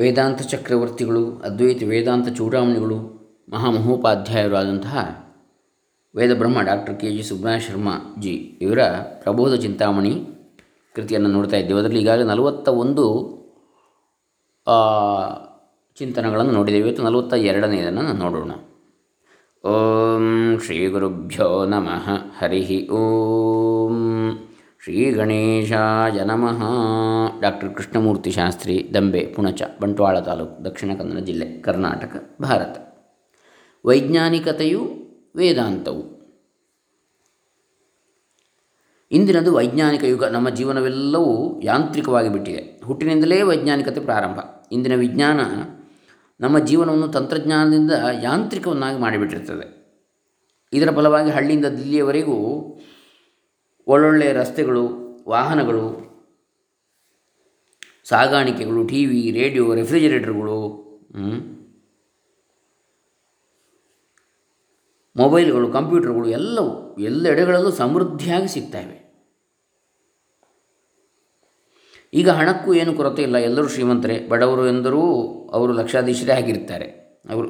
ವೇದಾಂತ ಚಕ್ರವರ್ತಿಗಳು, ಅದ್ವೈತ ವೇದಾಂತ ಚೂಡಾಮಣಿಗಳು, ಮಹಾಮಹೋಪಾಧ್ಯಾಯರಾದಂತಹ ವೇದಬ್ರಹ್ಮ ಡಾಕ್ಟರ್ ಕೆ.ಜಿ.ಸುಬ್ರಾಯಶರ್ಮಾ ಜಿ ಇವರ ಪ್ರಬೋಧ ಚಿಂತಾಮಣಿ ಕೃತಿಯನ್ನು ನೋಡ್ತಾ ಇದ್ದೇವೆ. ಅದರಲ್ಲಿ ಈಗಾಗಲೇ 41 ಚಿಂತನಗಳನ್ನು ನೋಡಿದ್ದೇವೆ. ಇವತ್ತು 42ನೇದನ್ನು ನೋಡೋಣ. ಓಂ ಶ್ರೀ ಗುರುಭ್ಯೋ ನಮಃ. ಹರಿ ಓಂ. ಶ್ರೀ ಗಣೇಶಾಯ ನಮಃ. ಡಾಕ್ಟರ್ ಕೃಷ್ಣಮೂರ್ತಿ ಶಾಸ್ತ್ರಿ, ದಂಬೆ, ಪುಣಚ, ಬಂಟ್ವಾಳ ತಾಲೂಕು, ದಕ್ಷಿಣ ಕನ್ನಡ ಜಿಲ್ಲೆ, ಕರ್ನಾಟಕ, ಭಾರತ. ವೈಜ್ಞಾನಿಕತೆಯು ವೇದಾಂತವು. ಇಂದಿನದು ವೈಜ್ಞಾನಿಕ ಯುಗ. ನಮ್ಮ ಜೀವನವೆಲ್ಲವೂ ಯಾಂತ್ರಿಕವಾಗಿ ಬಿಟ್ಟಿದೆ. ಹುಟ್ಟಿನಿಂದಲೇ ವೈಜ್ಞಾನಿಕತೆ ಪ್ರಾರಂಭ. ಇಂದಿನ ವಿಜ್ಞಾನ ನಮ್ಮ ಜೀವನವನ್ನು ತಂತ್ರಜ್ಞಾನದಿಂದ ಯಾಂತ್ರಿಕವನ್ನಾಗಿ ಮಾಡಿಬಿಟ್ಟಿರ್ತದೆ. ಇದರ ಫಲವಾಗಿ ಹಳ್ಳಿಯಿಂದ ದಿಲ್ಲಿಯವರೆಗೂ ಒಳ್ಳೊಳ್ಳೆಯ ರಸ್ತೆಗಳು, ವಾಹನಗಳು, ಸಾಗಾಣಿಕೆಗಳು, ಟಿ ವಿ, ರೇಡಿಯೋ, ರೆಫ್ರಿಜರೇಟರ್ಗಳು, ಮೊಬೈಲ್ಗಳು, ಕಂಪ್ಯೂಟರ್ಗಳು ಎಲ್ಲವೂ ಎಲ್ಲೆಡೆಗಳಲ್ಲೂ ಸಮೃದ್ಧಿಯಾಗಿ ಸಿಗ್ತವೆ. ಈಗ ಹಣಕ್ಕೂ ಏನು ಕೊರತೆ ಇಲ್ಲ. ಎಲ್ಲರೂ ಶ್ರೀಮಂತರೇ. ಬಡವರು ಎಂದರೂ ಅವರು ಲಕ್ಷಾಧೀಶರೇ ಆಗಿರ್ತಾರೆ. ಅವರು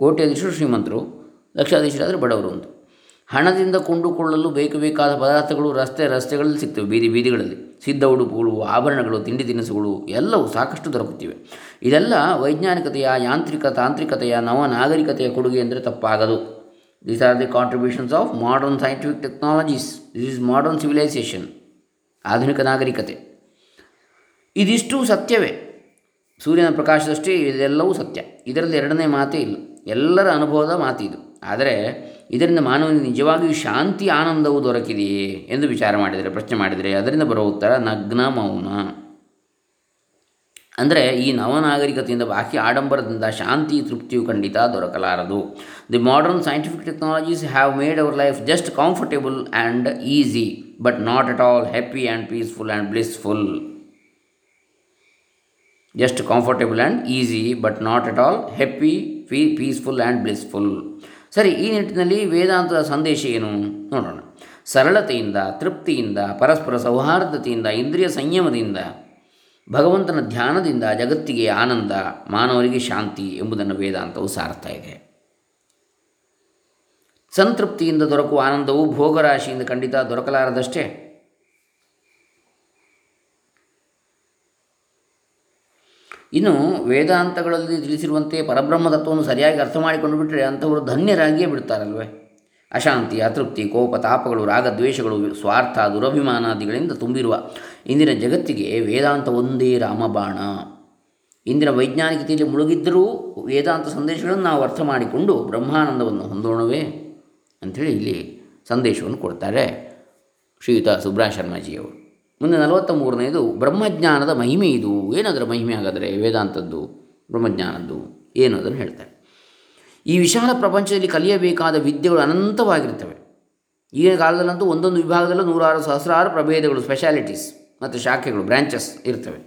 ಕೋಟ್ಯಾಧೀಶರು ಶ್ರೀಮಂತರು, ಲಕ್ಷಾಧೀಶರಾದರೆ ಬಡವರು ಒಂದು. ಹಣದಿಂದ ಕೊಂಡುಕೊಳ್ಳಲು ಬೇಕು ಬೇಕಾದ ಪದಾರ್ಥಗಳು ರಸ್ತೆಗಳಲ್ಲಿ ಸಿಗ್ತವೆ. ಬೀದಿಗಳಲ್ಲಿ ಸಿದ್ಧ ಉಡುಪುಗಳು, ಆಭರಣಗಳು, ತಿಂಡಿ ತಿನಿಸುಗಳು ಎಲ್ಲವೂ ಸಾಕಷ್ಟು ದೊರಕುತ್ತಿವೆ. ಇದೆಲ್ಲ ವೈಜ್ಞಾನಿಕತೆಯ, ಯಾಂತ್ರಿಕ ತಾಂತ್ರಿಕತೆಯ, ನವನಾಗರಿಕತೆಯ ಕೊಡುಗೆ ಅಂದರೆ ತಪ್ಪಾಗದು. These are the contributions of modern scientific technologies. This is modern civilization, ಆಧುನಿಕ ನಾಗರಿಕತೆ. ಇದಿಷ್ಟು ಸತ್ಯವೇ. ಸೂರ್ಯನ ಪ್ರಕಾಶದಷ್ಟೇ ಇದೆಲ್ಲವೂ ಸತ್ಯ. ಇದರಲ್ಲಿ ಎರಡನೇ ಮಾತೇ ಇಲ್ಲ. ಎಲ್ಲರ ಅನುಭವದ ಮಾತಿದು. ಆದರೆ ಇದರಿಂದ ಮಾನವನಿಗೆ ನಿಜವಾಗಿಯೂ ಶಾಂತಿ, ಆನಂದವು ದೊರಕಿದೆಯೇ ಎಂದು ಪ್ರಶ್ನೆ ಮಾಡಿದರೆ ಅದರಿಂದ ಬರುವ ಉತ್ತರ ನಗ್ನ ಮೌನ. ಅಂದರೆ ಈ ನವನಾಗರಿಕತೆಯಿಂದ, ಬಾಕಿ ಆಡಂಬರದಿಂದ ಶಾಂತಿ, ತೃಪ್ತಿಯು ಖಂಡಿತ ದೊರಕಲಾರದು. The modern scientific technologies have made our life just comfortable and easy, but not at all happy and peaceful and blissful. Just comfortable and easy, but not at all happy, peaceful and blissful. ಸರಿ, ಈ ನಿಟ್ಟಿನಲ್ಲಿ ವೇದಾಂತದ ಸಂದೇಶ ಏನು ನೋಡೋಣ. ಸರಳತೆಯಿಂದ, ತೃಪ್ತಿಯಿಂದ, ಪರಸ್ಪರ ಸೌಹಾರ್ದತೆಯಿಂದ, ಇಂದ್ರಿಯ ಸಂಯಮದಿಂದ, ಭಗವಂತನ ಧ್ಯಾನದಿಂದ ಜಗತ್ತಿಗೆ ಆನಂದ, ಮಾನವರಿಗೆ ಶಾಂತಿ ಎಂಬುದನ್ನು ವೇದಾಂತವು ಸಾರ್ತಾ ಇದೆ. ಸಂತೃಪ್ತಿಯಿಂದ ದೊರಕುವ ಆನಂದವು ಭೋಗರಾಶಿಯಿಂದ ಖಂಡಿತ ದೊರಕಲಾರದಷ್ಟೇ. ಇನ್ನು ವೇದಾಂತಗಳಲ್ಲಿ ತಿಳಿಸಿರುವಂತೆ ಪರಬ್ರಹ್ಮ ತತ್ವವನ್ನು ಸರಿಯಾಗಿ ಅರ್ಥ ಮಾಡಿಕೊಂಡು ಬಿಟ್ಟರೆ ಅಂಥವರು ಧನ್ಯರಾಗಿಯೇ ಬಿಡ್ತಾರಲ್ವೇ. ಅಶಾಂತಿ, ಅತೃಪ್ತಿ, ಕೋಪ, ತಾಪಗಳು, ರಾಗದ್ವೇಷಗಳು, ಸ್ವಾರ್ಥ, ದುರಭಿಮಾನಾದಿಗಳಿಂದ ತುಂಬಿರುವ ಇಂದಿನ ಜಗತ್ತಿಗೆ ವೇದಾಂತ ಒಂದೇ ರಾಮಬಾಣ. ಇಂದಿನ ವೈಜ್ಞಾನಿಕತೆಯಲ್ಲಿ ಮುಳುಗಿದ್ದರೂ ವೇದಾಂತ ಸಂದೇಶಗಳನ್ನು ನಾವು ಅರ್ಥ ಮಾಡಿಕೊಂಡು ಬ್ರಹ್ಮಾನಂದವನ್ನು ಹೊಂದೋಣವೇ ಅಂಥೇಳಿ ಇಲ್ಲಿ ಸಂದೇಶವನ್ನು ಕೊಡ್ತಾರೆ ಶ್ರೀಯುತ ಸುಬ್ರಾಯಶರ್ಮಾಜಿಯವರು. ಮುಂದೆ 43ನೇದು ಬ್ರಹ್ಮಜ್ಞಾನದ ಮಹಿಮೆ. ಇದು ಏನದರ ಮಹಿಮೆ ಹಾಗಾದರೆ ವೇದಾಂತದ್ದು, ಬ್ರಹ್ಮಜ್ಞಾನದ್ದು ಏನು ಅದನ್ನು ಹೇಳ್ತಾರೆ. ಈ ವಿಶಾಲ ಪ್ರಪಂಚದಲ್ಲಿ ಕಲಿಯಬೇಕಾದ ವಿದ್ಯೆಗಳು ಅನಂತವಾಗಿರ್ತವೆ. ಈಗಿನ ಕಾಲದಲ್ಲಂತೂ ಒಂದೊಂದು ವಿಭಾಗದಲ್ಲೂ 100,000 ಸಹಸ್ರಾರು ಪ್ರಭೇದಗಳು, ಸ್ಪೆಷಾಲಿಟೀಸ್ ಮತ್ತು ಶಾಖೆಗಳು, ಬ್ರ್ಯಾಂಚಸ್ ಇರ್ತವೆ.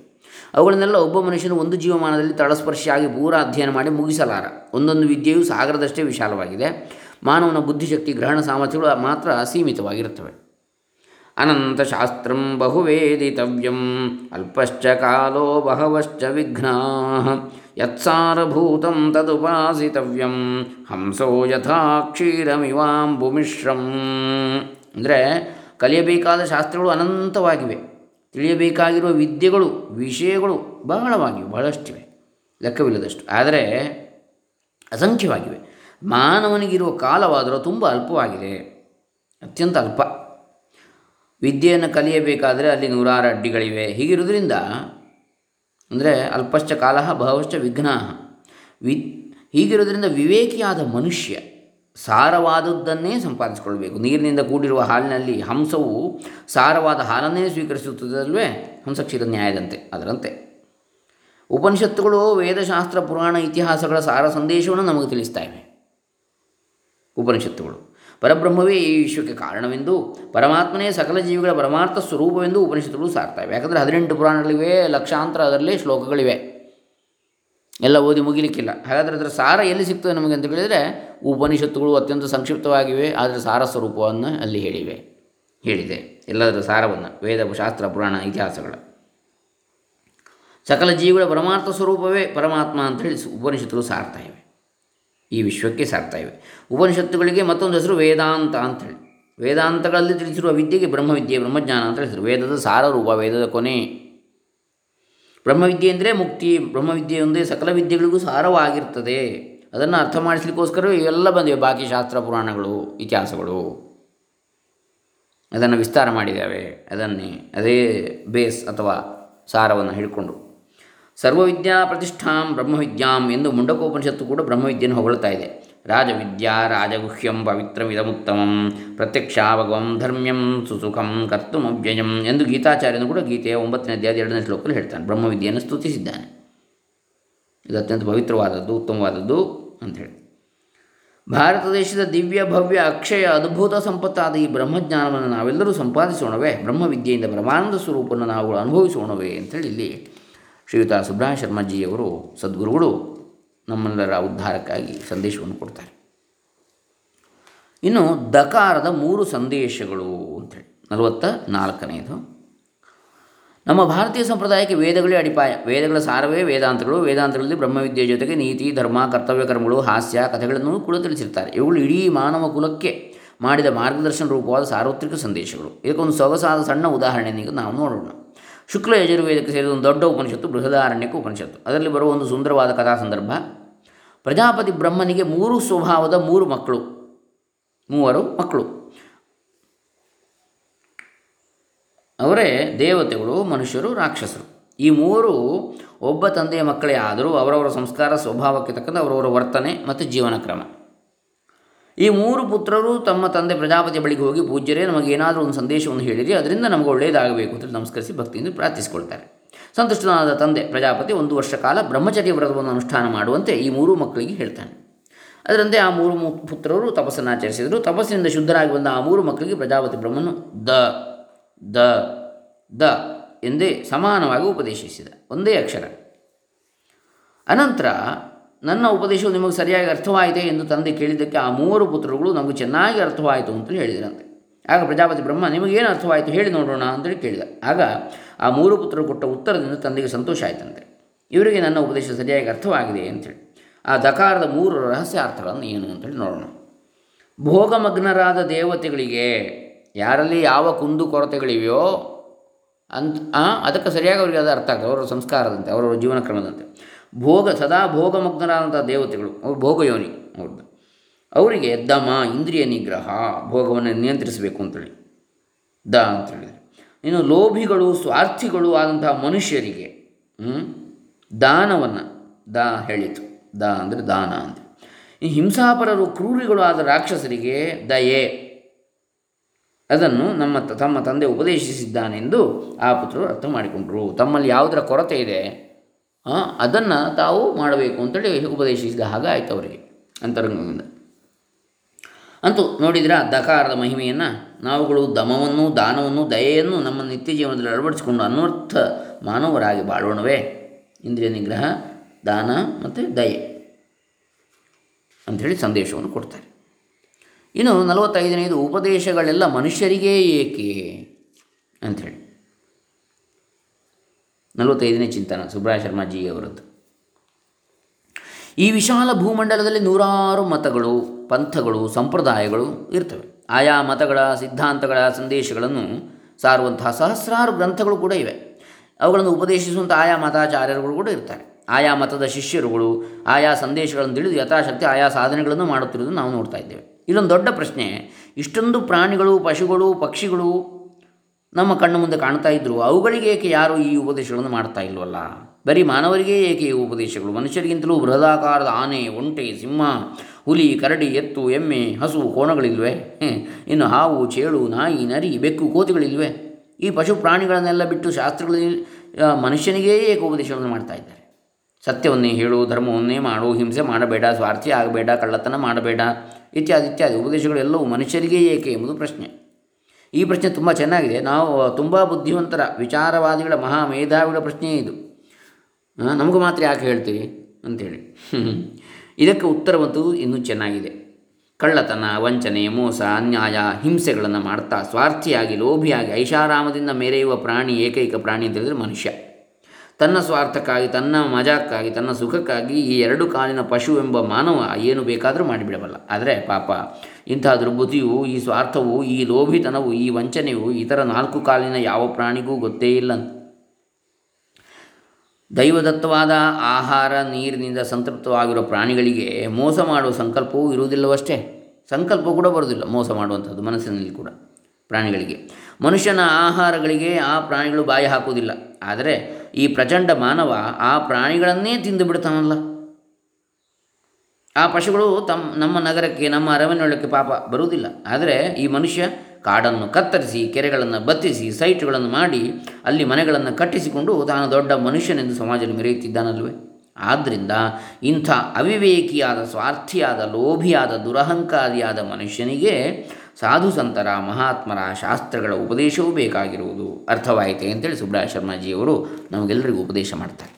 ಅವುಗಳನ್ನೆಲ್ಲ ಒಬ್ಬ ಮನುಷ್ಯನು ಒಂದು ಜೀವಮಾನದಲ್ಲಿ ತಳಸ್ಪರ್ಶಿಯಾಗಿ ಪೂರಾ ಅಧ್ಯಯನ ಮಾಡಿ ಮುಗಿಸಲಾರ. ಒಂದೊಂದು ವಿದ್ಯೆಯು ಸಾಗರದಷ್ಟೇ ವಿಶಾಲವಾಗಿದೆ. ಮಾನವನ ಬುದ್ಧಿಶಕ್ತಿ, ಗ್ರಹಣ ಸಾಮರ್ಥ್ಯಗಳು ಮಾತ್ರ ಸೀಮಿತವಾಗಿರ್ತವೆ. ಅನಂತ ಶಾಸ್ತ್ರಂ ಬಹುವೇದಿತವ್ಯಂ ಅಲ್ಪಶ್ಚ ಕಾಲೋ ಬಹವಶ್ಚ ವಿಘ್ನಾಃ ಯತ್ಸಾರಭೂತಂ ತದುಪಾಸಿತವ್ಯಂ ಹಂಸೋ ಯಥಾ ಕ್ಷೀರಮಿವಾಂಬುಮಿಶ್ರಂ. ಅಂದರೆ ಕಲಿಯಬೇಕಾದ ಶಾಸ್ತ್ರಗಳು ಅನಂತವಾಗಿವೆ. ತಿಳಿಯಬೇಕಾಗಿರುವ ವಿದ್ಯೆಗಳು, ವಿಷಯಗಳು ಬಹಳಷ್ಟಿವೆ, ಲೆಕ್ಕವಿಲ್ಲದಷ್ಟು. ಆದರೆ ಅಸಂಖ್ಯವಾಗಿವೆ. ಮಾನವನಿಗಿರುವ ಕಾಲವಾದರೂ ತುಂಬ ಅಲ್ಪವಾಗಿದೆ, ಅತ್ಯಂತ ಅಲ್ಪ. ವಿದ್ಯೆಯನ್ನು ಕಲಿಯಬೇಕಾದರೆ ಅಲ್ಲಿ 100 ಅಡ್ಡಿಗಳಿವೆ. ಹೀಗಿರುವುದರಿಂದ ಅಂದರೆ ಅಲ್ಪಶ್ಚ ಕಾಲ ಬಹವಶ್ಚ ವಿಘ್ನಾ ಹೀಗಿರೋದ್ರಿಂದ ವಿವೇಕಿಯಾದ ಮನುಷ್ಯ ಸಾರವಾದದ್ದನ್ನೇ ಸಂಪಾದಿಸಿಕೊಳ್ಬೇಕು. ನೀರಿನಿಂದ ಕೂಡಿರುವ ಹಾಲಿನಲ್ಲಿ ಹಂಸವು ಸಾರವಾದ ಹಾಲನ್ನೇ ಸ್ವೀಕರಿಸುತ್ತದಲ್ವೇ, ಹಂಸಕ್ಷೀರ ನ್ಯಾಯದಂತೆ ಅದರಂತೆ. ಉಪನಿಷತ್ತುಗಳು ವೇದಶಾಸ್ತ್ರ, ಪುರಾಣ, ಇತಿಹಾಸಗಳ ಸಾರ ಸಂದೇಶವನ್ನು ನಮಗೆ ತಿಳಿಸ್ತಾ ಇವೆ. ಉಪನಿಷತ್ತುಗಳು ಪರಬ್ರಹ್ಮವೇ ಈ ವಿಶ್ವಕ್ಕೆ ಕಾರಣವೆಂದು, ಪರಮಾತ್ಮನೇ ಸಕಲ ಜೀವಿಗಳ ಪರಮಾರ್ಥ ಸ್ವರೂಪವೆಂದು ಉಪನಿಷತ್ತುಗಳು ಸಾರ್ತವೆ. ಯಾಕಂದರೆ 18 ಪುರಾಣಗಳಿವೆ, ಲಕ್ಷಾಂತರ ಅದರಲ್ಲಿ ಶ್ಲೋಕಗಳಿವೆ. ಎಲ್ಲ ಓದಿ ಮುಗಿಲಿಕ್ಕಿಲ್ಲ. ಹಾಗಾದರೆ ಅದರ ಸಾರ ಎಲ್ಲಿ ಸಿಗ್ತದೆ ನಮಗೆ ಅಂತ ಹೇಳಿದರೆ, ಉಪನಿಷತ್ತುಗಳು ಅತ್ಯಂತ ಸಂಕ್ಷಿಪ್ತವಾಗಿವೆ. ಆದರೆ ಸಾರ ಸ್ವರೂಪವನ್ನು ಅಲ್ಲಿ ಹೇಳಿದೆ. ಎಲ್ಲದರ ಸಾರವನ್ನು ವೇದ, ಶಾಸ್ತ್ರ, ಪುರಾಣ, ಇತಿಹಾಸಗಳ ಸಕಲ ಜೀವಗಳ ಪರಮಾರ್ಥ ಸ್ವರೂಪವೇ ಪರಮಾತ್ಮ ಅಂತ ಹೇಳಿ ಉಪನಿಷತ್ತುಗಳು ಸಾರ್ತಾ ಇವೆ, ಈ ವಿಶ್ವಕ್ಕೆ ಸಾರ್ತಾ ಇವೆ. ಉಪನಿಷತ್ತುಗಳಿಗೆ ಮತ್ತೊಂದು ಹೆಸರು ವೇದಾಂತ ಅಂಥೇಳಿ. ವೇದಾಂತಗಳಲ್ಲಿ ತಿಳಿಸಿರುವ ವಿದ್ಯೆಗೆ ಬ್ರಹ್ಮವಿದ್ಯೆ, ಬ್ರಹ್ಮಜ್ಞಾನ ಅಂತ ಹೇಳಿದರು. ವೇದದ ಸಾರರೂಪ, ವೇದದ ಕೊನೆ ಬ್ರಹ್ಮವಿದ್ಯೆ ಎಂದರೆ ಮುಕ್ತಿ. ಬ್ರಹ್ಮವಿದ್ಯೆ ಒಂದೇ ಸಕಲ ವಿದ್ಯೆಗಳಿಗೂ ಸಾರವಾಗಿರ್ತದೆ. ಅದನ್ನು ಅರ್ಥ ಮಾಡಿಸ್ಲಿಕ್ಕೋಸ್ಕರ ಇವೆಲ್ಲ ಬಂದಿವೆ ಬಾಕಿ ಶಾಸ್ತ್ರ ಪುರಾಣಗಳು, ಇತಿಹಾಸಗಳು. ಅದನ್ನು ವಿಸ್ತಾರ ಮಾಡಿದ್ದಾವೆ. ಅದೇ ಬೇಸ್ ಅಥವಾ ಸಾರವನ್ನು ಹಿಡ್ಕೊಂಡು ಸರ್ವವಿದ್ಯಾ ಪ್ರತಿಷ್ಠಾಂ ಬ್ರಹ್ಮವಿದ್ಯಾಂ ಎಂದು ಮುಂಡಕೋಪನಿಷತ್ತು ಕೂಡ ಬ್ರಹ್ಮವಿದ್ಯೆಯನ್ನು ಹೊಗಳ್ತಾ ಇದೆ. ರಾಜವಿದ್ಯಾ ರಾಜಗುಹ್ಯಂ ಪವಿತ್ರಮಿದಮುತ್ತಮಂ ಪ್ರತ್ಯಕ್ಷ ಭಗವಂ ಧರ್ಮ್ಯಂ ಸುಸುಖಂ ಕರ್ತುಂ ಅವ್ಯಯಂ ಎಂದು ಗೀತಾಚಾರ್ಯನು ಕೂಡ ಗೀತೆಯ 9ನೇ ಅಧ್ಯಾಯ 2ನೇ ಶ್ಲೋಕದಲ್ಲಿ ಹೇಳ್ತಾನೆ. ಬ್ರಹ್ಮವಿದ್ಯೆಯನ್ನು ಸ್ತುತಿಸಿದ್ದಾನೆ. ಇದು ಅತ್ಯಂತ ಪವಿತ್ರವಾದದ್ದು, ಉತ್ತಮವಾದದ್ದು ಅಂಥೇಳಿ. ಭಾರತ ದೇಶದ ದಿವ್ಯ ಭವ್ಯ ಅಕ್ಷಯ ಅದ್ಭುತ ಸಂಪತ್ತಾದ ಈ ಬ್ರಹ್ಮಜ್ಞಾನವನ್ನು ನಾವೆಲ್ಲರೂ ಸಂಪಾದಿಸೋಣವೇ, ಬ್ರಹ್ಮವಿದ್ಯೆಯಿಂದ ಪರಮಾನಂದ ಸ್ವರೂಪವನ್ನು ನಾವು ಅನುಭವಿಸೋಣವೇ ಅಂಥೇಳಿ ಇಲ್ಲಿ ಶ್ರೀಯುತ ಸುಬ್ರಹ್ಮಣ್ಯ ಶರ್ಮಾಜಿಯವರು ಸದ್ಗುರುಗಳು ನಮ್ಮೆಲ್ಲರ ಉದ್ಧಾರಕ್ಕಾಗಿ ಸಂದೇಶವನ್ನು ಕೊಡ್ತಾರೆ. ಇನ್ನು ದಕಾರದ 3 ಸಂದೇಶಗಳು ಅಂಥೇಳಿ 44ನೇದು. ನಮ್ಮ ಭಾರತೀಯ ಸಂಪ್ರದಾಯಕ್ಕೆ ವೇದಗಳೇ ಅಡಿಪಾಯ. ವೇದಗಳ ಸಾರವೇ ವೇದಾಂತಗಳು. ವೇದಾಂತಗಳಲ್ಲಿ ಬ್ರಹ್ಮವಿದ್ಯೆ ಜೊತೆಗೆ ನೀತಿ, ಧರ್ಮ, ಕರ್ತವ್ಯ ಕರ್ಮಗಳು, ಹಾಸ್ಯ ಕಥೆಗಳನ್ನು ಕೂಡ ತಿಳಿಸಿರ್ತಾರೆ. ಇವುಗಳು ಇಡೀ ಮಾನವ ಕುಲಕ್ಕೆ ಮಾಡಿದ ಮಾರ್ಗದರ್ಶನ ರೂಪವಾದ ಸಾರ್ವತ್ರಿಕ ಸಂದೇಶಗಳು. ಇದಕ್ಕೊಂದು ಸೊಗಸಾದ ಸಣ್ಣ ಉದಾಹರಣೆಯನ್ನು ನಾವು ನೋಡೋಣ. ಶುಕ್ಲ ಯಜುರ್ವೇದಕ್ಕೆ ಸೇರಿದ ಒಂದು ದೊಡ್ಡ ಉಪನಿಷತ್ತು ಬೃಹದಾರಣ್ಯಕ ಉಪನಿಷತ್ತು. ಅದರಲ್ಲಿ ಬರುವ ಒಂದು ಸುಂದರವಾದ ಕಥಾ ಸಂದರ್ಭ. ಪ್ರಜಾಪತಿ ಬ್ರಹ್ಮನಿಗೆ 3 ಸ್ವಭಾವದ 3 ಮಕ್ಕಳು, 3 ಮಕ್ಕಳು. ಅವರೇ ದೇವತೆಗಳು, ಮನುಷ್ಯರು, ರಾಕ್ಷಸರು. ಈ 3 ಒಬ್ಬ ತಂದೆಯ ಮಕ್ಕಳೇ ಆದರೂ ಅವರವರ ಸಂಸ್ಕಾರ, ಸ್ವಭಾವಕ್ಕೆ ತಕ್ಕಂಥ ಅವರವರ ವರ್ತನೆ ಮತ್ತು ಜೀವನ ಕ್ರಮ. ಈ 3 ಪುತ್ರರು ತಮ್ಮ ತಂದೆ ಪ್ರಜಾಪತಿಯ ಬಳಿಗೆ ಹೋಗಿ, ಪೂಜ್ಯರೇ, ನಮಗೇನಾದರೂ ಒಂದು ಸಂದೇಶವನ್ನು ಹೇಳಿರಿ, ಅದರಿಂದ ನಮಗೆ ಒಳ್ಳೆಯದಾಗಬೇಕು ಅಂತೇಳಿ ನಮಸ್ಕರಿಸಿ ಭಕ್ತಿಯಿಂದ ಪ್ರಾರ್ಥಿಸಿಕೊಳ್ತಾರೆ. ಸಂತುಷ್ಟನಾದ ತಂದೆ ಪ್ರಜಾಪತಿ 1 ವರ್ಷ ಕಾಲ ಬ್ರಹ್ಮಚರ್ಯ ವ್ರತವನ್ನು ಅನುಷ್ಠಾನ ಮಾಡುವಂತೆ ಈ 3 ಮಕ್ಕಳಿಗೆ ಹೇಳ್ತಾನೆ. ಅದರಂತೆ ಆ 3 ಪುತ್ರರು ತಪಸ್ಸನ್ನು ಆಚರಿಸಿದರು. ತಪಸ್ಸಿನಿಂದ ಶುದ್ಧರಾಗಿ ಬಂದ ಆ 3 ಮಕ್ಕಳಿಗೆ ಪ್ರಜಾಪತಿ ಬ್ರಹ್ಮನು ದ ದ ದ ಎಂದೇ ಸಮಾನವಾಗಿ ಉಪದೇಶಿಸಿದ, ಒಂದೇ ಅಕ್ಷರ. ಅನಂತರ ನನ್ನ ಉಪದೇಶವು ನಿಮಗೆ ಸರಿಯಾಗಿ ಅರ್ಥವಾಯಿತೆ ಎಂದು ತಂದೆ ಕೇಳಿದ್ದಕ್ಕೆ ಆ 3 ಪುತ್ರರುಗಳು ನಮಗೆ ಚೆನ್ನಾಗಿ ಅರ್ಥವಾಯಿತು ಅಂತೇಳಿ ಹೇಳಿದರಂತೆ. ಆಗ ಪ್ರಜಾಪತಿ ಬ್ರಹ್ಮ ನಿಮಗೇನು ಅರ್ಥವಾಯಿತು ಹೇಳಿ ನೋಡೋಣ ಅಂತೇಳಿ ಕೇಳಿದ. ಆಗ ಆ 3 ಪುತ್ರರು ಕೊಟ್ಟ ಉತ್ತರದಿಂದ ತಂದೆಗೆ ಸಂತೋಷ ಆಯಿತಂತೆ. ಇವರಿಗೆ ನನ್ನ ಉಪದೇಶ ಸರಿಯಾಗಿ ಅರ್ಥವಾಗಿದೆ ಅಂತೇಳಿ. ಆ ದಕಾರದ 3 ರಹಸ್ಯಾರ್ಥಗಳನ್ನು ಏನು ಅಂತೇಳಿ ನೋಡೋಣ. ಭೋಗಮಗ್ನರಾದ ದೇವತೆಗಳಿಗೆ ಯಾರಲ್ಲಿ ಯಾವ ಕುಂದು ಕೊರತೆಗಳಿವೆಯೋ ಅದಕ್ಕೆ ಸರಿಯಾಗಿ ಅವರಿಗೆ ಅದು ಅರ್ಥ ಆಗ್ತದೆ, ಅವರ ಸಂಸ್ಕಾರದಂತೆ, ಅವರವರ ಜೀವನ ಕ್ರಮದಂತೆ. ಸದಾ ಭೋಗಮಗ್ನರಾದಂಥ ದೇವತೆಗಳು, ಅವರು ಭೋಗಯೋನಿ ಅವ್ರದ್ದು, ಅವರಿಗೆ ದಮ ಇಂದ್ರಿಯ ನಿಗ್ರಹ, ಭೋಗವನ್ನು ನಿಯಂತ್ರಿಸಬೇಕು ಅಂತೇಳಿ ದ ಅಂತ ಹೇಳಿದರೆ. ಇನ್ನು ಲೋಭಿಗಳು ಸ್ವಾರ್ಥಿಗಳು ಆದಂತಹ ಮನುಷ್ಯರಿಗೆ ದಾನವನ್ನು ದ ಹೇಳಿತು, ದ ಅಂದರೆ ದಾನ ಅಂತ. ಈ ಹಿಂಸಾಪರರು ಕ್ರೂರಿಗಳು ಆದ ರಾಕ್ಷಸರಿಗೆ ದಯೆ, ಅದನ್ನು ತಮ್ಮ ತಂದೆ ಉಪದೇಶಿಸಿದ್ದಾನೆಂದು ಆ ಪುತ್ರರು ಅರ್ಥ ಮಾಡಿಕೊಂಡರು. ತಮ್ಮಲ್ಲಿ ಯಾವುದರ ಕೊರತೆ ಇದೆ ಅದನ್ನು ತಾವು ಮಾಡಬೇಕು ಅಂತೇಳಿ ಉಪದೇಶಿಸಿದ ಹಾಗೆ ಆಯ್ತು ಅವರಿಗೆ ಅಂತರಂಗದಿಂದ. ಅಂತೂ ನೋಡಿದರೆ ದಕಾರದ ಮಹಿಮೆಯನ್ನು ನಾವುಗಳು ದಮವನ್ನು, ದಾನವನ್ನು, ದಯೆಯನ್ನು ನಮ್ಮ ನಿತ್ಯ ಜೀವನದಲ್ಲಿ ಅಳವಡಿಸಿಕೊಂಡು ಅನ್ವರ್ಥ ಮಾನವರಾಗಿ ಬಾಳೋಣವೇ. ಇಂದ್ರಿಯ ನಿಗ್ರಹ, ದಾನ ಮತ್ತು ದಯೆ ಅಂಥೇಳಿ ಸಂದೇಶವನ್ನು ಕೊಡ್ತಾರೆ. ಇನ್ನು 45ನೇದು ಉಪದೇಶಗಳೆಲ್ಲ ಮನುಷ್ಯರಿಗೇ ಏಕೆ ಅಂಥೇಳಿ 45ನೇ ಚಿಂತನ ಸುಬ್ರಹ್ಮಣ್ಯ ಶರ್ಮಾಜಿ ಅವರದ್ದು. ಈ ವಿಶಾಲ ಭೂಮಂಡಲದಲ್ಲಿ 100 ಮತಗಳು, ಪಂಥಗಳು, ಸಂಪ್ರದಾಯಗಳು ಇರ್ತವೆ. ಆಯಾ ಮತಗಳ ಸಿದ್ಧಾಂತಗಳ ಸಂದೇಶಗಳನ್ನು ಸಾರುವಂತಹ ಸಹಸ್ರಾರು ಗ್ರಂಥಗಳು ಕೂಡ ಇವೆ. ಅವುಗಳನ್ನು ಉಪದೇಶಿಸುವಂಥ ಆಯಾ ಮತಾಚಾರ್ಯರುಗಳು ಕೂಡ ಇರ್ತಾರೆ. ಆಯಾ ಮತದ ಶಿಷ್ಯರುಗಳು ಆಯಾ ಸಂದೇಶಗಳನ್ನು ತಿಳಿದು ಯಥಾಶಕ್ತಿ ಆಯಾ ಸಾಧನೆಗಳನ್ನು ಮಾಡುತ್ತಿರುವುದನ್ನು ನಾವು ನೋಡ್ತಾ ಇದ್ದೇವೆ. ಇಲ್ಲೊಂದು ದೊಡ್ಡ ಪ್ರಶ್ನೆ, ಇಷ್ಟೊಂದು ಪ್ರಾಣಿಗಳು, ಪಶುಗಳು, ಪಕ್ಷಿಗಳು ನಮ್ಮ ಕಣ್ಣು ಮುಂದೆ ಕಾಣ್ತಾ ಇದ್ದರು, ಅವುಗಳಿಗೆ ಏಕೆ ಯಾರೂ ಈ ಉಪದೇಶಗಳನ್ನು ಮಾಡ್ತಾ ಇಲ್ವಲ್ಲ? ಬರೀ ಮಾನವರಿಗೆ ಏಕೆ ಈ ಉಪದೇಶಗಳು? ಮನುಷ್ಯರಿಗಿಂತಲೂ ಬೃಹದಾಕಾರದ ಆನೆ, ಒಂಟೆ, ಸಿಂಹ, ಹುಲಿ, ಕರಡಿ, ಎತ್ತು, ಎಮ್ಮೆ, ಹಸು, ಕೋಣಗಳಿಲ್ವೇ? ಇನ್ನು ಹಾವು, ಚೇಳು, ನಾಯಿ, ನರಿ, ಬೆಕ್ಕು, ಕೋತಿಗಳಿಲ್ವೇ? ಈ ಪಶು ಪ್ರಾಣಿಗಳನ್ನೆಲ್ಲ ಬಿಟ್ಟು ಶಾಸ್ತ್ರಗಳಲ್ಲಿ ಮನುಷ್ಯನಿಗೇ ಏಕೆ ಉಪದೇಶವನ್ನು ಮಾಡ್ತಾ ಇದ್ದಾರೆ? ಸತ್ಯವನ್ನೇ ಹೇಳು, ಧರ್ಮವನ್ನೇ ಮಾಡು, ಹಿಂಸೆ ಮಾಡಬೇಡ, ಸ್ವಾರ್ಥಿ ಆಗಬೇಡ, ಕಳ್ಳತನ ಮಾಡಬೇಡ, ಇತ್ಯಾದಿ ಇತ್ಯಾದಿ ಉಪದೇಶಗಳೆಲ್ಲವೂ ಮನುಷ್ಯರಿಗೇ ಏಕೆ ಎಂಬುದು ಪ್ರಶ್ನೆ. ಈ ಪ್ರಶ್ನೆ ತುಂಬ ಚೆನ್ನಾಗಿದೆ. ನಾವು ತುಂಬ ಬುದ್ಧಿವಂತರ ವಿಚಾರವಾದಿಗಳ, ಮಹಾ ಮೇಧಾವಿಗಳ ಪ್ರಶ್ನೆಯೇ ಇದು. ನಮಗೂ ಮಾತ್ರ ಯಾಕೆ ಹೇಳ್ತೀವಿ ಅಂಥೇಳಿ ಇದಕ್ಕೆ ಉತ್ತರವಂತೂ ಇನ್ನೂ ಚೆನ್ನಾಗಿದೆ. ಕಳ್ಳತನ, ವಂಚನೆ, ಮೋಸ, ಅನ್ಯಾಯ, ಹಿಂಸೆಗಳನ್ನು ಮಾಡ್ತಾ ಸ್ವಾರ್ಥಿಯಾಗಿ, ಲೋಭಿಯಾಗಿ, ಐಷಾರಾಮದಿಂದ ಮೆರೆಯುವ ಪ್ರಾಣಿ, ಏಕೈಕ ಪ್ರಾಣಿ ಅಂತ ಹೇಳಿದರೆ ಮನುಷ್ಯ. ತನ್ನ ಸ್ವಾರ್ಥಕ್ಕಾಗಿ, ತನ್ನ ಮಜಾಕ್ಕಾಗಿ, ತನ್ನ ಸುಖಕ್ಕಾಗಿ ಈ ಎರಡು ಕಾಲಿನ ಪಶು ಎಂಬ ಮಾನವ ಏನು ಬೇಕಾದರೂ ಮಾಡಿಬಿಡಬಲ್ಲ. ಆದರೆ ಪಾಪ ಇಂತಹ ದುರ್ಬುದ್ಧಿಯು, ಈ ಸ್ವಾರ್ಥವು, ಈ ಲೋಭಿತನವು, ಈ ವಂಚನೆಯು ಇತರ ನಾಲ್ಕು ಕಾಲಿನ ಯಾವ ಪ್ರಾಣಿಗೂ ಗೊತ್ತೇ ಇಲ್ಲ. ದೈವದತ್ತವಾದ ಆಹಾರ ನೀರಿನಿಂದ ಸಂತೃಪ್ತವಾಗಿರೋ ಪ್ರಾಣಿಗಳಿಗೆ ಮೋಸ ಮಾಡುವ ಸಂಕಲ್ಪವೂ ಇರುವುದಿಲ್ಲವಷ್ಟೇ, ಸಂಕಲ್ಪ ಕೂಡ ಬರುವುದಿಲ್ಲ ಮೋಸ ಮಾಡುವಂಥದ್ದು ಮನಸ್ಸಿನಲ್ಲಿ ಕೂಡ. ಪ್ರಾಣಿಗಳಿಗೆ, ಮನುಷ್ಯನ ಆಹಾರಗಳಿಗೆ ಆ ಪ್ರಾಣಿಗಳು ಬಾಯಿ ಹಾಕುವುದಿಲ್ಲ. ಆದರೆ ಈ ಪ್ರಚಂಡ ಮಾನವ ಆ ಪ್ರಾಣಿಗಳನ್ನೇ ತಿಂದು ಬಿಡ್ತಾನಲ್ಲ. ಆ ಪಶುಗಳು ನಮ್ಮ ನಗರಕ್ಕೆ, ನಮ್ಮ ಅರಮನೆಯೊಳಕ್ಕೆ ಪಾಪ ಬರುವುದಿಲ್ಲ. ಆದರೆ ಈ ಮನುಷ್ಯ ಕಾಡನ್ನು ಕತ್ತರಿಸಿ, ಕೆರೆಗಳನ್ನು ಬತ್ತಿಸಿ, ಸೈಟ್ಗಳನ್ನು ಮಾಡಿ ಅಲ್ಲಿ ಮನೆಗಳನ್ನು ಕಟ್ಟಿಸಿಕೊಂಡು ತಾನು ದೊಡ್ಡ ಮನುಷ್ಯನೆಂದು ಸಮಾಜದಲ್ಲಿ ಮೆರೆಯುತ್ತಿದ್ದಾನಲ್ವೇ. ಆದ್ದರಿಂದ ಇಂಥ ಅವಿವೇಕಿಯಾದ, ಸ್ವಾರ್ಥಿಯಾದ, ಲೋಭಿಯಾದ, ದುರಹಂಕಾರಿಯಾದ ಮನುಷ್ಯನಿಗೆ ಸಾಧು ಸಂತರ, ಮಹಾತ್ಮರ, ಶಾಸ್ತ್ರಗಳ ಉಪದೇಶವೂ ಬೇಕಾಗಿರುವುದು ಅರ್ಥವಾಯಿತೆ ಅಂತೇಳಿ ಸುಬ್ರಾಯ ಶರ್ಮಾಜಿಯವರು ನಮಗೆಲ್ಲರಿಗೂ ಉಪದೇಶ ಮಾಡ್ತಾರೆ.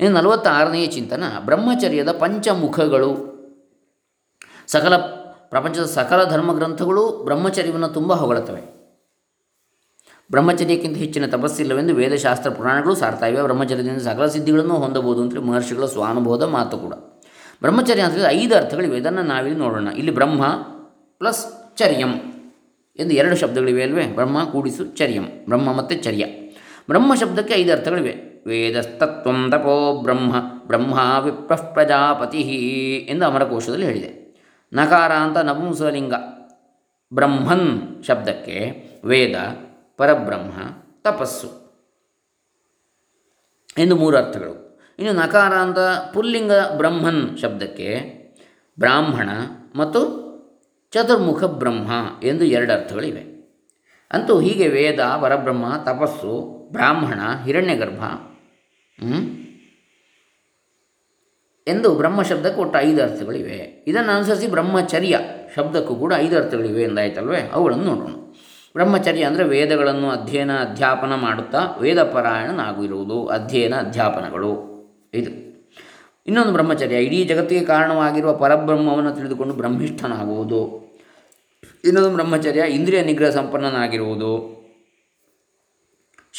ಇನ್ನು 46ನೇ ಚಿಂತನ, ಬ್ರಹ್ಮಚರ್ಯದ ಪಂಚಮುಖಗಳು. ಪ್ರಪಂಚದ ಸಕಲ ಧರ್ಮಗ್ರಂಥಗಳು ಬ್ರಹ್ಮಚರ್ಯವನ್ನು ತುಂಬ ಹೊಗಳುತ್ತವೆ. ಬ್ರಹ್ಮಚರ್ಯಕ್ಕಿಂತ ಹೆಚ್ಚಿನ ತಪಸ್ಸಿಲ್ಲವೆಂದು ವೇದಶಾಸ್ತ್ರ ಪುರಾಣಗಳು ಸಾರ್ತಾ ಇವೆ. ಬ್ರಹ್ಮಚರ್ಯದಿಂದ ಸಕಲ ಸಿದ್ಧಿಗಳನ್ನು ಹೊಂದಬಹುದು ಅಂತೇಳಿ ಮಹರ್ಷಿಗಳ ಸ್ವಾನುಬೋಧ ಮಾತು ಕೂಡ. ಬ್ರಹ್ಮಚರ್ಯ ಅಂತೇಳಿ 5 ಅರ್ಥಗಳಿವೆ. ಇದನ್ನು ನಾವಿಲ್ಲಿ ನೋಡೋಣ. ಇಲ್ಲಿ ಬ್ರಹ್ಮ ಪ್ಲಸ್ ಚರ್ಯಂ ಎಂದು 2 ಶಬ್ದಗಳಿವೆ ಅಲ್ವೇ. ಬ್ರಹ್ಮ ಕೂಡಿಸು ಚರ್ಯಂ, ಬ್ರಹ್ಮ ಮತ್ತು ಚರ್ಯ. ಬ್ರಹ್ಮ ಶಬ್ದಕ್ಕೆ 5 ಅರ್ಥಗಳಿವೆ. ವೇದಸ್ತತ್ವಂ ತಪೋ ಬ್ರಹ್ಮ, ಬ್ರಹ್ಮ ವಿಪ್ರಃ ಪ್ರಜಾಪತಿ ಎಂದು ಅಮರಕೋಶದಲ್ಲಿ ಹೇಳಿದೆ. ನಕಾರ ಅಂತ ನಪುಂಸಲಿಂಗ ಬ್ರಹ್ಮನ್ ಶಬ್ದಕ್ಕೆ ವೇದ, ಪರಬ್ರಹ್ಮ, ತಪಸ್ಸು ಎಂದು 3 ಅರ್ಥಗಳು. ಇನ್ನು ನಕಾರ ಅಂತ ಪುಲ್ಲಿಂಗ ಬ್ರಹ್ಮನ್ ಶಬ್ದಕ್ಕೆ ಬ್ರಾಹ್ಮಣ ಮತ್ತು ಚತುರ್ಮುಖ ಬ್ರಹ್ಮ ಎಂದು 2 ಅರ್ಥಗಳಿವೆ. ಅಂತೂ ಹೀಗೆ ವೇದ, ಪರಬ್ರಹ್ಮ, ತಪಸ್ಸು, ಬ್ರಾಹ್ಮಣ, ಹಿರಣ್ಯಗರ್ಭ ಎಂದು ಬ್ರಹ್ಮ ಶಬ್ದಕ್ಕೆ ಒಟ್ಟು 5 ಅರ್ಥಗಳಿವೆ. ಇದನ್ನು ಅನುಸರಿಸಿ ಬ್ರಹ್ಮಚರ್ಯ ಶಬ್ದಕ್ಕೂ ಕೂಡ 5 ಅರ್ಥಗಳಿವೆ ಎಂದಾಯ್ತಲ್ವೇ. ಅವುಗಳನ್ನು ನೋಡೋಣ. ಬ್ರಹ್ಮಚರ್ಯ ಅಂದರೆ ವೇದಗಳನ್ನು ಅಧ್ಯಯನ ಅಧ್ಯಾಪನ ಮಾಡುತ್ತಾ ವೇದ ಪರಾಯಣನಾಗಿರುವುದು, ಅಧ್ಯಯನ ಅಧ್ಯಾಪನಗಳು ಇದು. ಇನ್ನೊಂದು ಬ್ರಹ್ಮಚರ್ಯ, ಇಡೀ ಜಗತ್ತಿಗೆ ಕಾರಣವಾಗಿರುವ ಪರಬ್ರಹ್ಮವನ್ನು ತಿಳಿದುಕೊಂಡು ಬ್ರಹ್ಮಿಷ್ಠನಾಗುವುದು. ಇನ್ನೊಂದು ಬ್ರಹ್ಮಚರ್ಯ, ಇಂದ್ರಿಯ ನಿಗ್ರಹ ಸಂಪನ್ನನಾಗಿರುವುದು,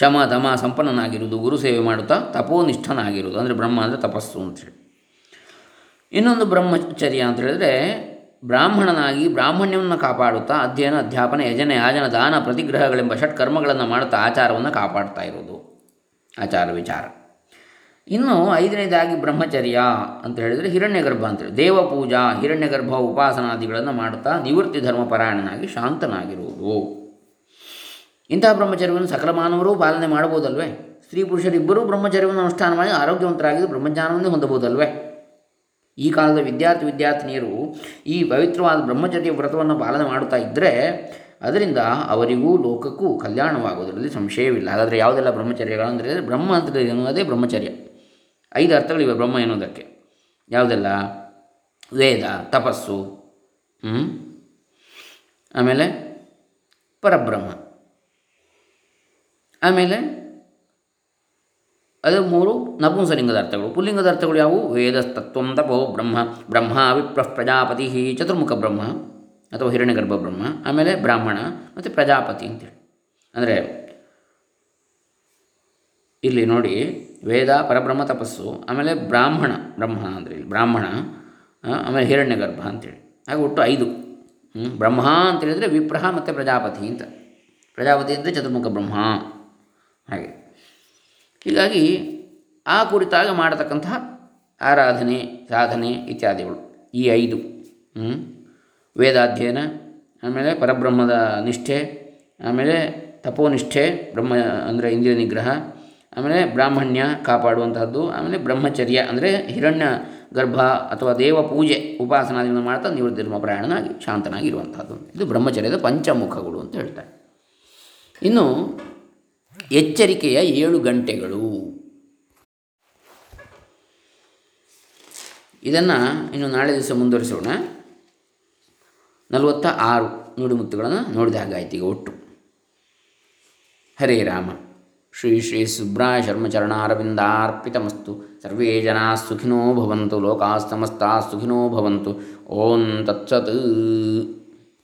ಶಮ ದಮ ಸಂಪನ್ನನಾಗಿರುವುದು, ಗುರು ಸೇವೆ ಮಾಡುತ್ತಾ ತಪೋನಿಷ್ಠನಾಗಿರುವುದು, ಅಂದರೆ ಬ್ರಹ್ಮ ಅಂದರೆ ತಪಸ್ಸು ಅಂತೇಳಿ. ಇನ್ನೊಂದು ಬ್ರಹ್ಮಚರ್ಯ ಅಂತ ಹೇಳಿದ್ರೆ ಬ್ರಾಹ್ಮಣನಾಗಿ ಬ್ರಾಹ್ಮಣ್ಯವನ್ನು ಕಾಪಾಡುತ್ತಾ ಅಧ್ಯಯನ ಅಧ್ಯಾಪನ ಯಜನೆ ಯಾಜನ ದಾನ ಪ್ರತಿಗ್ರಹಗಳೆಂಬ ಷಟ್ಕರ್ಮಗಳನ್ನು ಮಾಡುತ್ತಾ ಆಚಾರವನ್ನು ಕಾಪಾಡ್ತಾ ಇರುವುದು, ಆಚಾರ ವಿಚಾರ. ಇನ್ನು 5ನೇದಾಗಿ ಬ್ರಹ್ಮಚರ್ಯ ಅಂತ ಹೇಳಿದರೆ ಹಿರಣ್ಯಗರ್ಭ ಅಂತೇಳಿ ದೇವಪೂಜಾ ಹಿರಣ್ಯಗರ್ಭ ಉಪಾಸನಾದಿಗಳನ್ನು ಮಾಡುತ್ತಾ ನಿವೃತ್ತಿ ಧರ್ಮಪರಾಯಣನಾಗಿ ಶಾಂತನಾಗಿರುವುದು. ಇಂತಹ ಬ್ರಹ್ಮಚರ್ಯವನ್ನು ಸಕಲ ಮಾನವರು ಪಾಲನೆ ಮಾಡಬಹುದಲ್ವೇ. ಸ್ತ್ರೀ ಪುರುಷರಿಬ್ಬರೂ ಬ್ರಹ್ಮಚರ್ಯವನ್ನು ಅನುಷ್ಠಾನ ಮಾಡಿ ಆರೋಗ್ಯವಂತರಾಗಿದ್ದು ಬ್ರಹ್ಮಜ್ಞಾನವನ್ನೇ ಹೊಂದಬಹುದಲ್ವೇ. ಈ ಕಾಲದ ವಿದ್ಯಾರ್ಥಿನಿಯರು ಈ ಪವಿತ್ರವಾದ ಬ್ರಹ್ಮಚರ್ಯ ವ್ರತವನ್ನು ಪಾಲನೆ ಮಾಡುತ್ತಾ ಇದ್ದರೆ ಅದರಿಂದ ಅವರಿಗೂ ಲೋಕಕ್ಕೂ ಕಲ್ಯಾಣವಾಗುವುದರಲ್ಲಿ ಸಂಶಯವಿಲ್ಲ. ಹಾಗಾದರೆ ಯಾವುದೆಲ್ಲ ಬ್ರಹ್ಮಚರ್ಯಗಳಂದರೆ ಬ್ರಹ್ಮ ಅಂತ ಎನ್ನುವುದೇ ಬ್ರಹ್ಮಚರ್ಯ. 5 ಅರ್ಥಗಳಿವೆ ಬ್ರಹ್ಮ ಎನ್ನುವುದಕ್ಕೆ. ಯಾವುದೆಲ್ಲ? ವೇದ, ತಪಸ್ಸು, ಆಮೇಲೆ ಪರಬ್ರಹ್ಮ, ಆಮೇಲೆ ಅದು 3 ನಪುಂಸಲಿಂಗದ ಅರ್ಥಗಳು. ಪುಲ್ಲಿಂಗದ ಅರ್ಥಗಳು ಯಾವುವು? ವೇದಸ್ತತ್ವಂ ತಪೋ ಬ್ರಹ್ಮ, ಬ್ರಹ್ಮ ವಿಪ್ರಃ ಪ್ರಜಾಪತಿ, ಚತುರ್ಮುಖ ಬ್ರಹ್ಮ ಅಥವಾ ಹಿರಣ್ಯಗರ್ಭ ಬ್ರಹ್ಮ, ಆಮೇಲೆ ಬ್ರಾಹ್ಮಣ ಮತ್ತು ಪ್ರಜಾಪತಿ ಅಂತೇಳಿ. ಅಂದರೆ ಇಲ್ಲಿ ನೋಡಿ, ವೇದ, ಪರಬ್ರಹ್ಮ, ತಪಸ್ಸು, ಆಮೇಲೆ ಬ್ರಾಹ್ಮಣ, ಬ್ರಹ್ಮ ಅಂದರೆ ಇಲ್ಲಿ ಬ್ರಾಹ್ಮಣ, ಆಮೇಲೆ ಹಿರಣ್ಯಗರ್ಭ ಅಂತೇಳಿ. ಹಾಗೆ ಒಟ್ಟು 5. ಬ್ರಹ್ಮ ಅಂತೇಳಿದರೆ ವಿಪ್ರಹ ಮತ್ತು ಪ್ರಜಾಪತಿ ಅಂತ, ಪ್ರಜಾಪತಿ ಅಂದರೆ ಚತುರ್ಮುಖ ಬ್ರಹ್ಮ. ಹಾಗೆ ಹೀಗಾಗಿ ಆ ಕುರಿತಾಗಿ ಮಾಡತಕ್ಕಂತಹ ಆರಾಧನೆ, ಸಾಧನೆ ಇತ್ಯಾದಿಗಳು ಈ 5. ವೇದಾಧ್ಯಯನ, ಆಮೇಲೆ ಪರಬ್ರಹ್ಮದ ನಿಷ್ಠೆ, ಆಮೇಲೆ ತಪೋನಿಷ್ಠೆ, ಬ್ರಹ್ಮ ಅಂದರೆ ಇಂದ್ರಿಯ ನಿಗ್ರಹ, ಆಮೇಲೆ ಬ್ರಾಹ್ಮಣ್ಯ ಕಾಪಾಡುವಂತಹದ್ದು, ಆಮೇಲೆ ಬ್ರಹ್ಮಚರ್ಯ ಅಂದರೆ ಹಿರಣ್ಯ ಗರ್ಭ ಅಥವಾ ದೇವ ಪೂಜೆ ಉಪಾಸನಾದಿಗಳನ್ನು ಮಾಡ್ತಾ ನಿವೃತ್ತಿ ಧರ್ಮ ಪ್ರಯಾಣನಾಗಿ ಶಾಂತನಾಗಿರುವಂಥದ್ದು. ಇದು ಬ್ರಹ್ಮಚರ್ಯದ ಪಂಚಮುಖಗಳು ಅಂತ ಹೇಳ್ತಾರೆ. ಇನ್ನು ಎಚ್ಚರಿಕೆಯ 7 ಗಂಟೆಗಳು. ಇದನ್ನು ಇನ್ನು ನಾಳೆ ದಿವಸ ಮುಂದುವರಿಸೋಣ. 46 ನುಡಿಮುತ್ತುಗಳನ್ನು ನೋಡಿದ ಹಾಗಾಯ್ತು ಈಗ ಒಟ್ಟು. ಹರೇ ರಾಮ. ಶ್ರೀ ಶ್ರೀ ಸುಬ್ರಾಯ ಶರ್ಮಚರಣಾರವಿಂದಾರ್ಪಿತಮಸ್ತು. ಸರ್ವೇ ಜನಾಃ ಸುಖಿನೋ ಭವಂತು, ಲೋಕಾಃ ಸಮಸ್ತಾಃ ಸುಖಿನೋ ಭವಂತು. ಓಂ ತತ್ಸತ್.